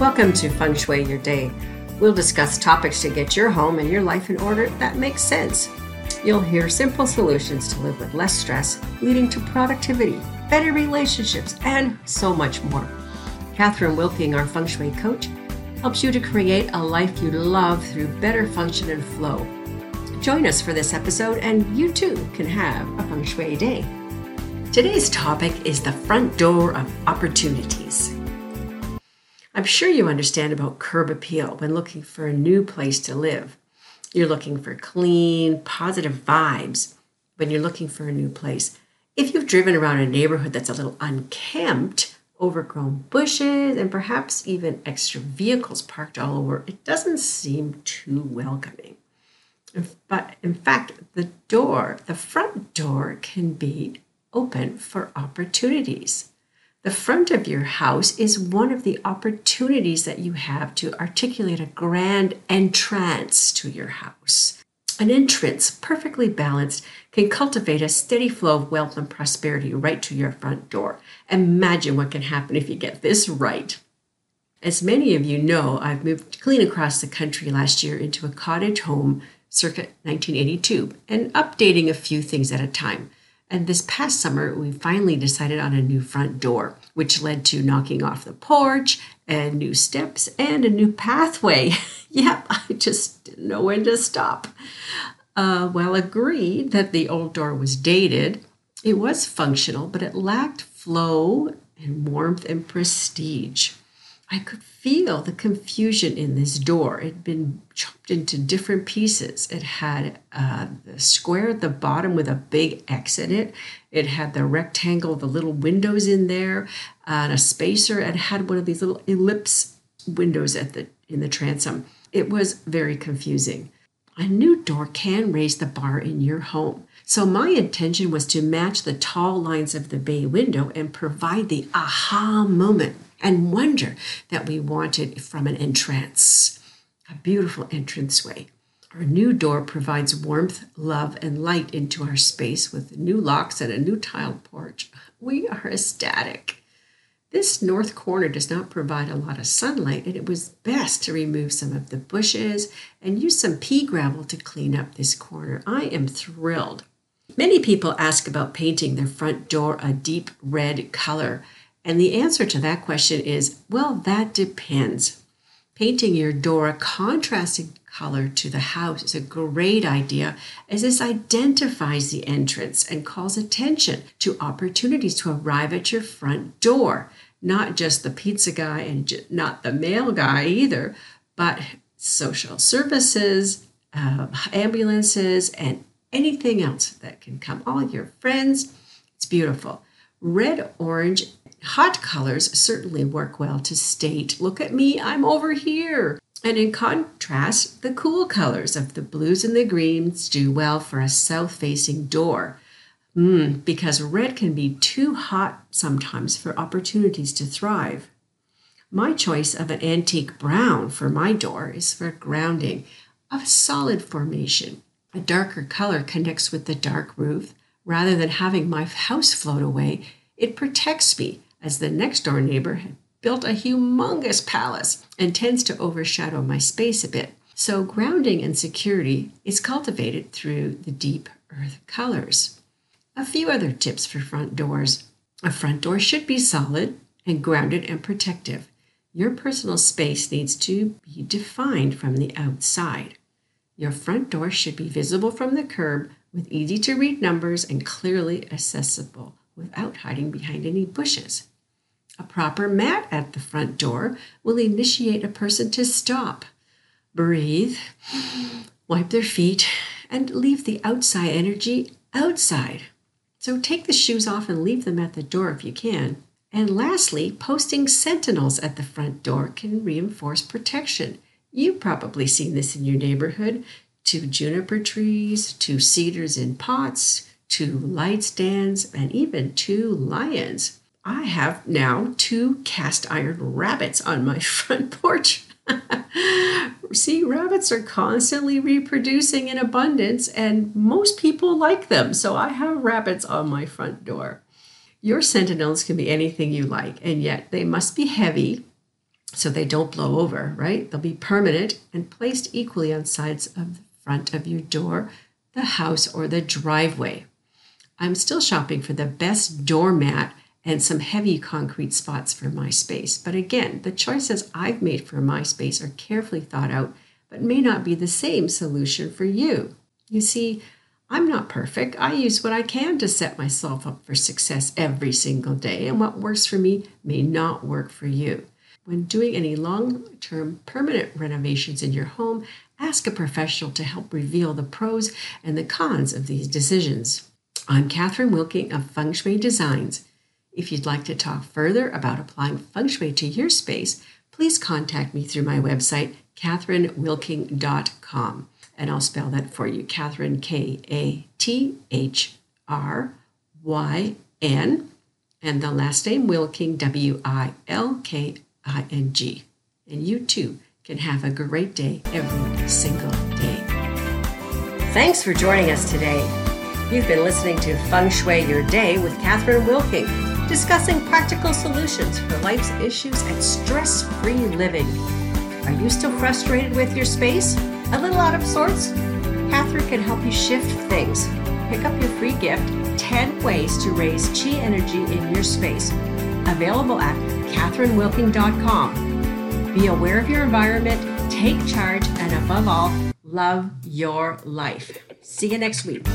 Welcome to Feng Shui Your Day. We'll discuss topics to get your home and your life in order that makes sense. You'll hear simple solutions to live with less stress, leading to productivity, better relationships, and so much more. Catherine Wilking, our Feng Shui coach, helps you to create a life you love through better function and flow. Join us for this episode and you too can have a Feng Shui day. Today's topic is the front door of opportunities. I'm sure you understand about curb appeal when looking for a new place to live. You're looking for clean, positive vibes when you're looking for a new place. If you've driven around a neighborhood that's a little unkempt, overgrown bushes, and perhaps even extra vehicles parked all over, it doesn't seem too welcoming. But in fact, the front door can be open for opportunities. The front of your house is one of the opportunities that you have to articulate a grand entrance to your house. An entrance, perfectly balanced, can cultivate a steady flow of wealth and prosperity right to your front door. Imagine what can happen if you get this right. As many of you know, I've moved clean across the country last year into a cottage home circa 1982 and updating a few things at a time. And this past summer, we finally decided on a new front door, which led to knocking off the porch and new steps and a new pathway. Yep, I just didn't know when to stop. While agreed that the old door was dated, it was functional, but it lacked flow and warmth and prestige. I could feel the confusion in this door. It had been chopped into different pieces. It had the square at the bottom with a big X in it. It had the rectangle, the little windows in there, and a spacer. It had one of these little ellipse windows in the transom. It was very confusing. A new door can raise the bar in your home. So my intention was to match the tall lines of the bay window and provide the aha moment and wonder that we wanted from an entrance, a beautiful entranceway. Our new door provides warmth, love, and light into our space with new locks and a new tiled porch. We are ecstatic. This north corner does not provide a lot of sunlight, and it was best to remove some of the bushes and use some pea gravel to clean up this corner. I am thrilled. Many people ask about painting their front door a deep red color. And the answer to that question is, well, that depends. Painting your door a contrasting color to the house is a great idea, as this identifies the entrance and calls attention to opportunities to arrive at your front door. Not just the pizza guy and not the mail guy either, but social services, ambulances, and anything else that can come. All your friends. It's beautiful. Red, orange, hot colors certainly work well to state, look at me, I'm over here. And in contrast, the cool colors of the blues and the greens do well for a south-facing door. Because red can be too hot sometimes for opportunities to thrive. My choice of an antique brown for my door is for grounding, a solid formation. A darker color connects with the dark roof. Rather than having my house float away, it protects me, as the next door neighbor had built a humongous palace and tends to overshadow my space a bit. So grounding and security is cultivated through the deep earth colors. A few other tips for front doors. A front door should be solid and grounded and protective. Your personal space needs to be defined from the outside. Your front door should be visible from the curb with easy to read numbers and clearly accessible, without hiding behind any bushes. A proper mat at the front door will initiate a person to stop, breathe, wipe their feet, and leave the outside energy outside. So take the shoes off and leave them at the door if you can. And lastly, posting sentinels at the front door can reinforce protection. You've probably seen this in your neighborhood. 2 juniper trees, 2 cedars in pots, 2 light stands, and even 2 lions. I have now 2 cast iron rabbits on my front porch. See, rabbits are constantly reproducing in abundance, and most people like them, so I have rabbits on my front door. Your sentinels can be anything you like, and yet they must be heavy so they don't blow over, right? They'll be permanent and placed equally on sides of the front of your door, the house, or the driveway. I'm still shopping for the best doormat and some heavy concrete spots for my space. But again, the choices I've made for my space are carefully thought out, but may not be the same solution for you. You see, I'm not perfect. I use what I can to set myself up for success every single day, and what works for me may not work for you. When doing any long-term permanent renovations in your home, ask a professional to help reveal the pros and the cons of these decisions. I'm Catherine Wilking of Feng Shui Designs. If you'd like to talk further about applying Feng Shui to your space, please contact me through my website, catherinewilking.com. And I'll spell that for you, Catherine, Kathryn, and the last name, Wilking, Wilking. And you too can have a great day every single day. Thanks for joining us today. You've been listening to Feng Shui Your Day with Catherine Wilking, discussing practical solutions for life's issues and stress-free living. Are you still frustrated with your space? A little out of sorts? Catherine can help you shift things. Pick up your free gift, 10 Ways to Raise Qi Energy in Your Space, available at catherinewilking.com. Be aware of your environment, take charge, and above all, love your life. See you next week.